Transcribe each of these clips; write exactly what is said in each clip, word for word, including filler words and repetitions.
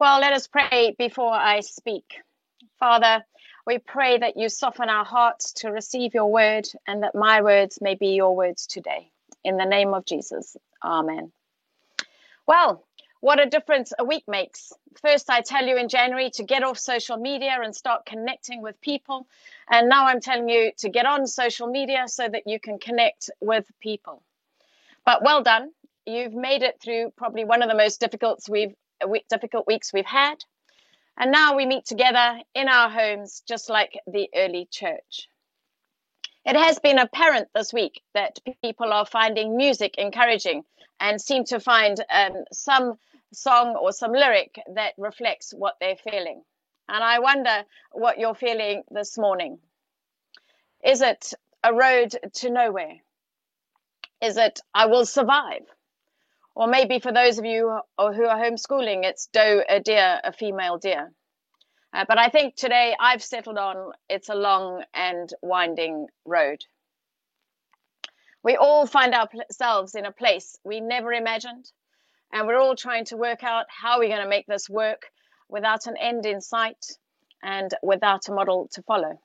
Well, let us pray before I speak. Father, we pray that you soften our hearts to receive your word, and that my words may be your words today. In the name of Jesus, amen. Well, what a difference a week makes. First, I tell you in January to get off social media and start connecting with people. And now I'm telling you to get on social media so that you can connect with people. But well done. You've made it through probably one of the most difficult we've, difficult weeks we've had. And now we meet together in our homes, just like the early church. It has been apparent this week that people are finding music encouraging and seem to find um, some song or some lyric that reflects what they're feeling. And I wonder what you're feeling this morning. Is it a road to nowhere? Is it, I will survive? Or maybe for those of you who are homeschooling, it's doe a deer, a female deer. Uh, but I think today I've settled on it's a long and winding road. We all find ourselves in a place we never imagined, and we're all trying to work out how we're going to make this work without an end in sight and without a model to follow.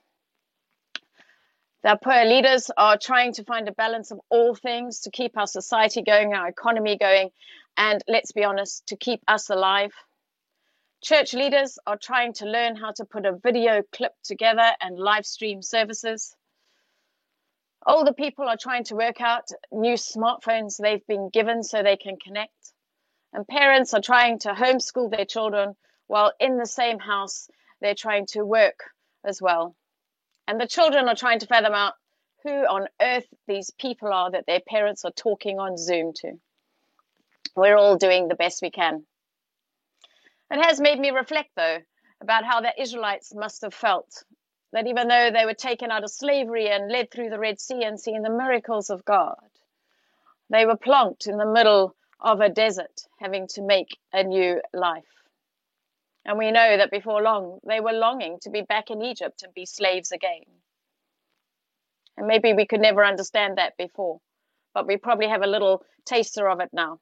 The poor leaders are trying to find a balance of all things to keep our society going, our economy going, and let's be honest, to keep us alive. Church leaders are trying to learn how to put a video clip together and live stream services. Older people are trying to work out new smartphones they've been given so they can connect. And parents are trying to homeschool their children while in the same house they're trying to work as well. And the children are trying to fathom out who on earth these people are that their parents are talking on Zoom to. We're all doing the best we can. It has made me reflect, though, about how the Israelites must have felt, that even though they were taken out of slavery and led through the Red Sea and seen the miracles of God, they were plonked in the middle of a desert, having to make a new life. And we know that before long, they were longing to be back in Egypt and be slaves again. And maybe we could never understand that before, but we probably have a little taster of it now,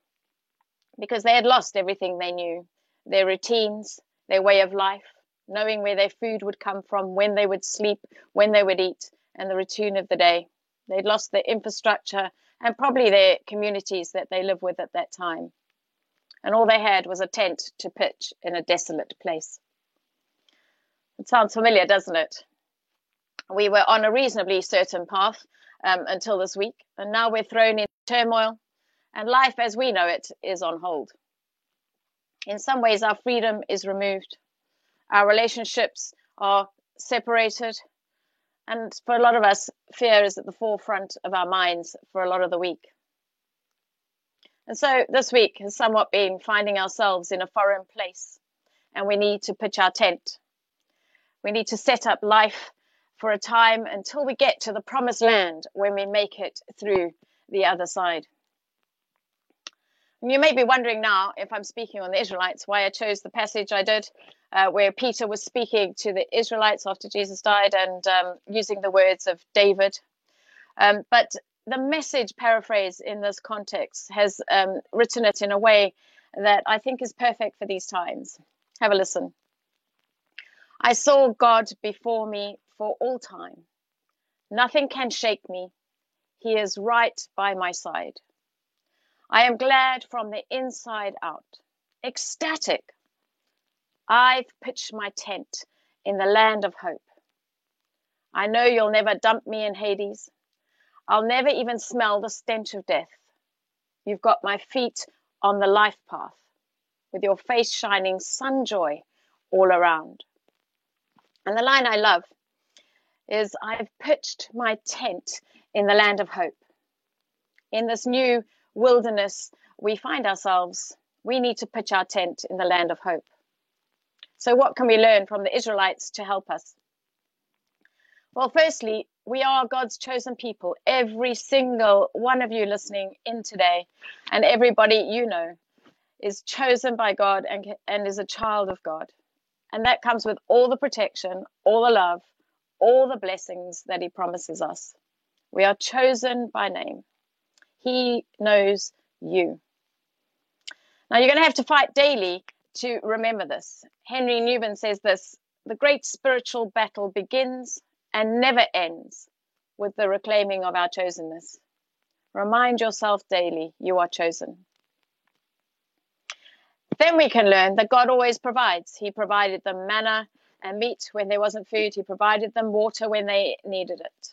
because they had lost everything they knew. Their routines, their way of life, knowing where their food would come from, when they would sleep, when they would eat, and the routine of the day. They'd lost their infrastructure and probably their communities that they lived with at that time. And all they had was a tent to pitch in a desolate place. It sounds familiar, doesn't it? We were on a reasonably certain path um, until this week, and now we're thrown into turmoil, and life as we know it is on hold. In some ways, our freedom is removed. Our relationships are separated. And for a lot of us, fear is at the forefront of our minds for a lot of the week. And so this week has somewhat been finding ourselves in a foreign place, and we need to pitch our tent. We need to set up life for a time until we get to the promised land when we make it through the other side. You may be wondering now, if I'm speaking on the Israelites, why I chose the passage I did, uh, where Peter was speaking to the Israelites after Jesus died and um, using the words of David. Um, but the message paraphrase in this context has um, written it in a way that I think is perfect for these times. Have a listen. I saw God before me for all time. Nothing can shake me. He is right by my side. I am glad from the inside out, ecstatic. I've pitched my tent in the land of hope. I know you'll never dump me in Hades. I'll never even smell the stench of death. You've got my feet on the life path, with your face shining sun joy all around. And the line I love is, I've pitched my tent in the land of hope. In this new wilderness we find ourselves, we need to pitch our tent in the land of hope. So what can we learn from the Israelites to help us? Well, firstly, we are God's chosen people. Every single one of you listening in today and everybody you know is chosen by God and, and is a child of God. And that comes with all the protection, all the love, all the blessings that he promises us. We are chosen by name. He knows you. Now, you're going to have to fight daily to remember this. Henry Newman says this: the great spiritual battle begins and never ends with the reclaiming of our chosenness. Remind yourself daily you are chosen. Then we can learn that God always provides. He provided them manna and meat when there wasn't food. He provided them water when they needed it.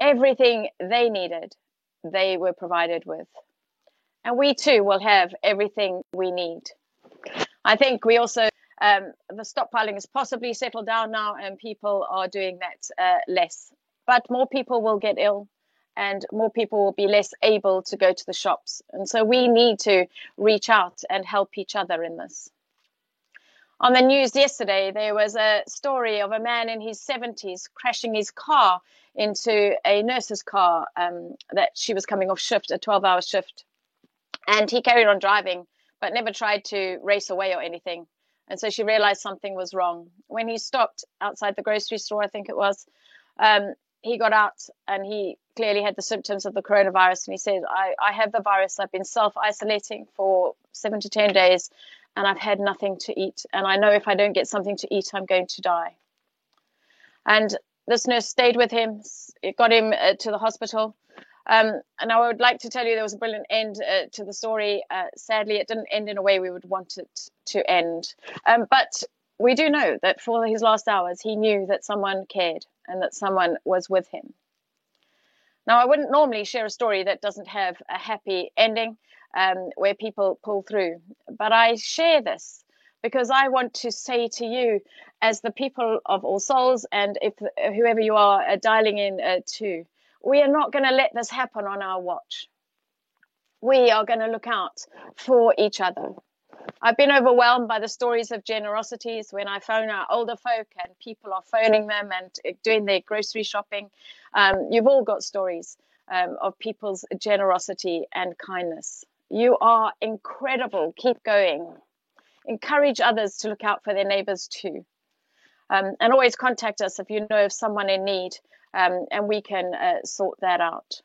Everything they needed, they were provided with. And we too will have everything we need. I think we also, um, the stockpiling has possibly settled down now, and people are doing that uh, less. But more people will get ill, and more people will be less able to go to the shops. And so we need to reach out and help each other in this. On the news yesterday, there was a story of a man in his seventies crashing his car into a nurse's car um, that she was coming off shift, a twelve-hour shift. And he carried on driving, but never tried to race away or anything. And so she realized something was wrong. When he stopped outside the grocery store, I think it was, um, he got out, and he clearly had the symptoms of the coronavirus. And he said, I, I have the virus. I've been self-isolating for seven to ten days, and I've had nothing to eat. And I know if I don't get something to eat, I'm going to die. And this nurse stayed with him. It got him uh, to the hospital. Um, and I would like to tell you there was a brilliant end uh, to the story. Uh, sadly, it didn't end in a way we would want it to end. Um, but we do know that for his last hours, he knew that someone cared and that someone was with him. Now, I wouldn't normally share a story that doesn't have a happy ending um, where people pull through. But I share this because I want to say to you, as the people of All Souls, and if whoever you are uh, dialing in uh, to, we are not going to let this happen on our watch. We are going to look out for each other. I've been overwhelmed by the stories of generosities when I phone our older folk and people are phoning them and doing their grocery shopping. Um, you've all got stories um, of people's generosity and kindness. You are incredible. Keep going. Encourage others to look out for their neighbours too. Um, and always contact us if you know of someone in need. Um, and we can uh, sort that out.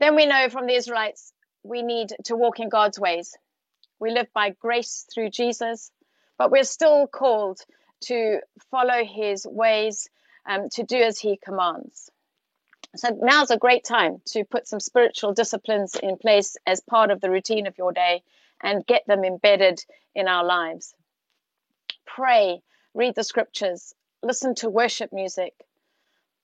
Then we know from the Israelites, we need to walk in God's ways. We live by grace through Jesus, but we're still called to follow his ways, um, to do as he commands. So now's a great time to put some spiritual disciplines in place as part of the routine of your day and get them embedded in our lives. Pray, read the scriptures, listen to worship music,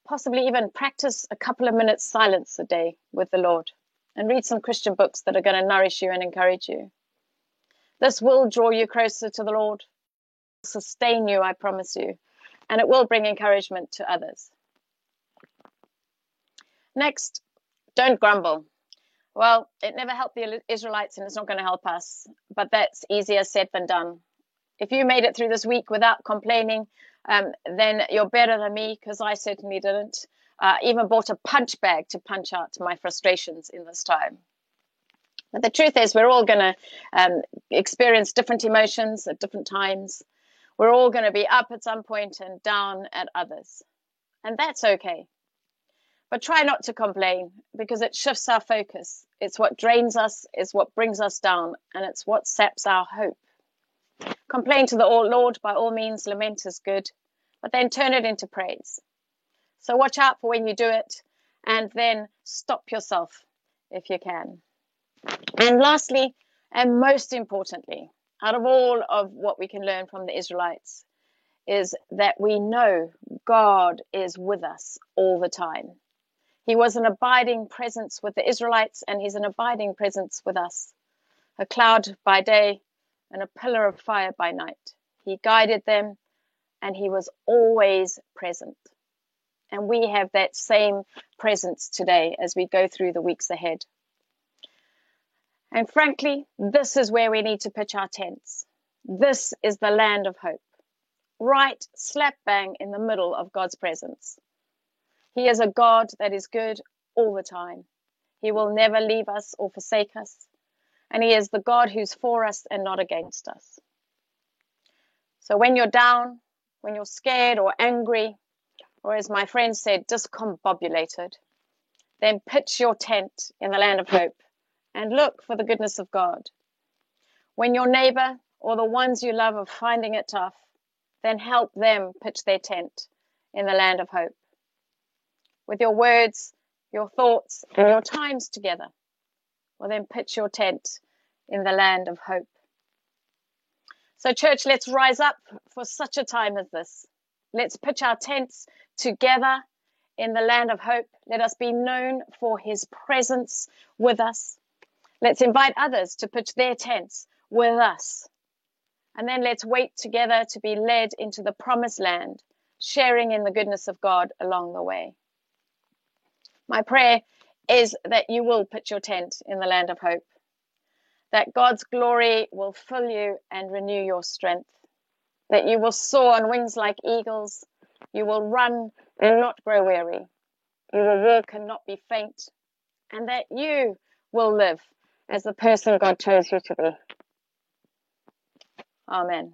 possibly even practice a couple of minutes silence a day with the Lord, and read some Christian books that are going to nourish you and encourage you. This will draw you closer to the Lord, sustain you, I promise you, and it will bring encouragement to others. Next, don't grumble. Well, it never helped the Israelites, and it's not going to help us, but that's easier said than done. If you made it through this week without complaining, Um, then you're better than me, because I certainly didn't. Uh, even bought a punch bag to punch out my frustrations in this time. But the truth is, we're all going to um, experience different emotions at different times. We're all going to be up at some point and down at others. And that's okay. But try not to complain, because it shifts our focus. It's what drains us, it's what brings us down, and it's what saps our hope. Complain to the Lord by all means, lament is good, but then turn it into praise. So watch out for when you do it, and then stop yourself if you can. And lastly, and most importantly, out of all of what we can learn from the Israelites, is that we know God is with us all the time. He was an abiding presence with the Israelites, and he's an abiding presence with us. A cloud by day, and a pillar of fire by night. He guided them, and he was always present. And we have that same presence today as we go through the weeks ahead. And frankly, this is where we need to pitch our tents. This is the land of hope, right slap bang in the middle of God's presence. He is a God that is good all the time. He will never leave us or forsake us. And he is the God who's for us and not against us. So when you're down, when you're scared or angry, or as my friend said, discombobulated, then pitch your tent in the land of hope and look for the goodness of God. When your neighbor or the ones you love are finding it tough, then help them pitch their tent in the land of hope. With your words, your thoughts, and your times together, well then pitch your tent in the land of hope. So church, let's rise up for such a time as this. Let's pitch our tents together in the land of hope. Let us be known for his presence with us. Let's invite others to pitch their tents with us. And then let's wait together to be led into the promised land, sharing in the goodness of God along the way. My prayer is that you will pitch your tent in the land of hope, that God's glory will fill you and renew your strength, that you will soar on wings like eagles, you will run and not grow weary, you will walk and not be faint, and that you will live as the person God chose you to be. Amen.